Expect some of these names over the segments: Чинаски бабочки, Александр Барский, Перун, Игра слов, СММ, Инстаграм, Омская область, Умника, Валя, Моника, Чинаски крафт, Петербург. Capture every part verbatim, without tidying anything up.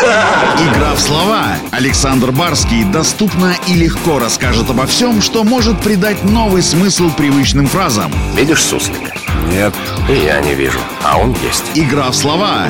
Игра в слова. Александр Барский доступно и легко расскажет обо всем, что может придать новый смысл привычным фразам. Видишь суслика? Нет. И я не вижу, а он есть. Игра в слова.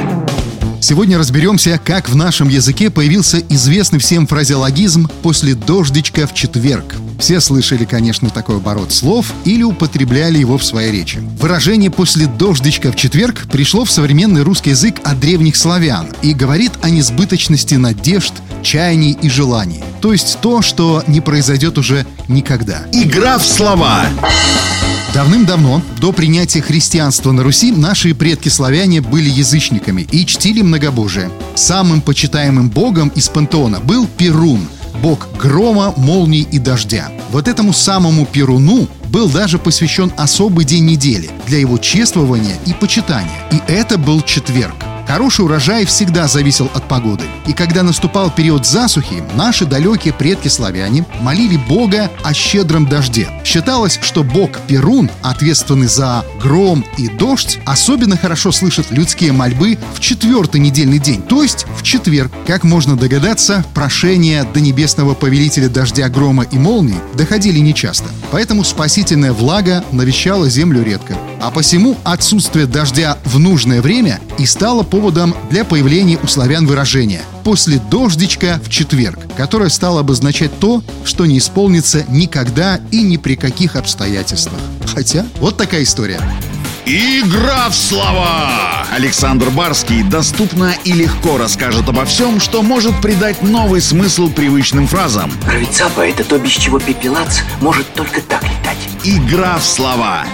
Сегодня разберемся, как в нашем языке появился известный всем фразеологизм «после дождичка в четверг». Все слышали, конечно, такой оборот слов или употребляли его в своей речи. Выражение «после дождичка в четверг» пришло в современный русский язык от древних славян и говорит о несбыточности надежд, чаяний и желаний. То есть то, что не произойдет уже никогда. Игра в слова. Давным-давно, до принятия христианства на Руси, наши предки-славяне были язычниками и чтили многобожие. Самым почитаемым богом из пантеона был Перун, бог грома, молний и дождя. Вот этому самому Перуну был даже посвящен особый день недели для его чествования и почитания. И это был четверг. Хороший урожай всегда зависел от погоды. И когда наступал период засухи, наши далекие предки-славяне молили Бога о щедром дожде. Считалось, что Бог Перун, ответственный за гром и дождь, особенно хорошо слышит людские мольбы в четвертый недельный день, то есть в четверг. Как можно догадаться, прошения до небесного повелителя дождя, грома и молнии доходили нечасто. Поэтому спасительная влага навещала землю редко. А посему отсутствие дождя в нужное время и стало поводом для появления у славян выражения «после дождичка в четверг», которое стало обозначать то, что не исполнится никогда и ни при каких обстоятельствах. Хотя вот такая история. Игра в слова! Александр Барский доступно и легко расскажет обо всем, что может придать новый смысл привычным фразам. Рыцапа — это то, без чего пепелац может только так летать. Игра в слова.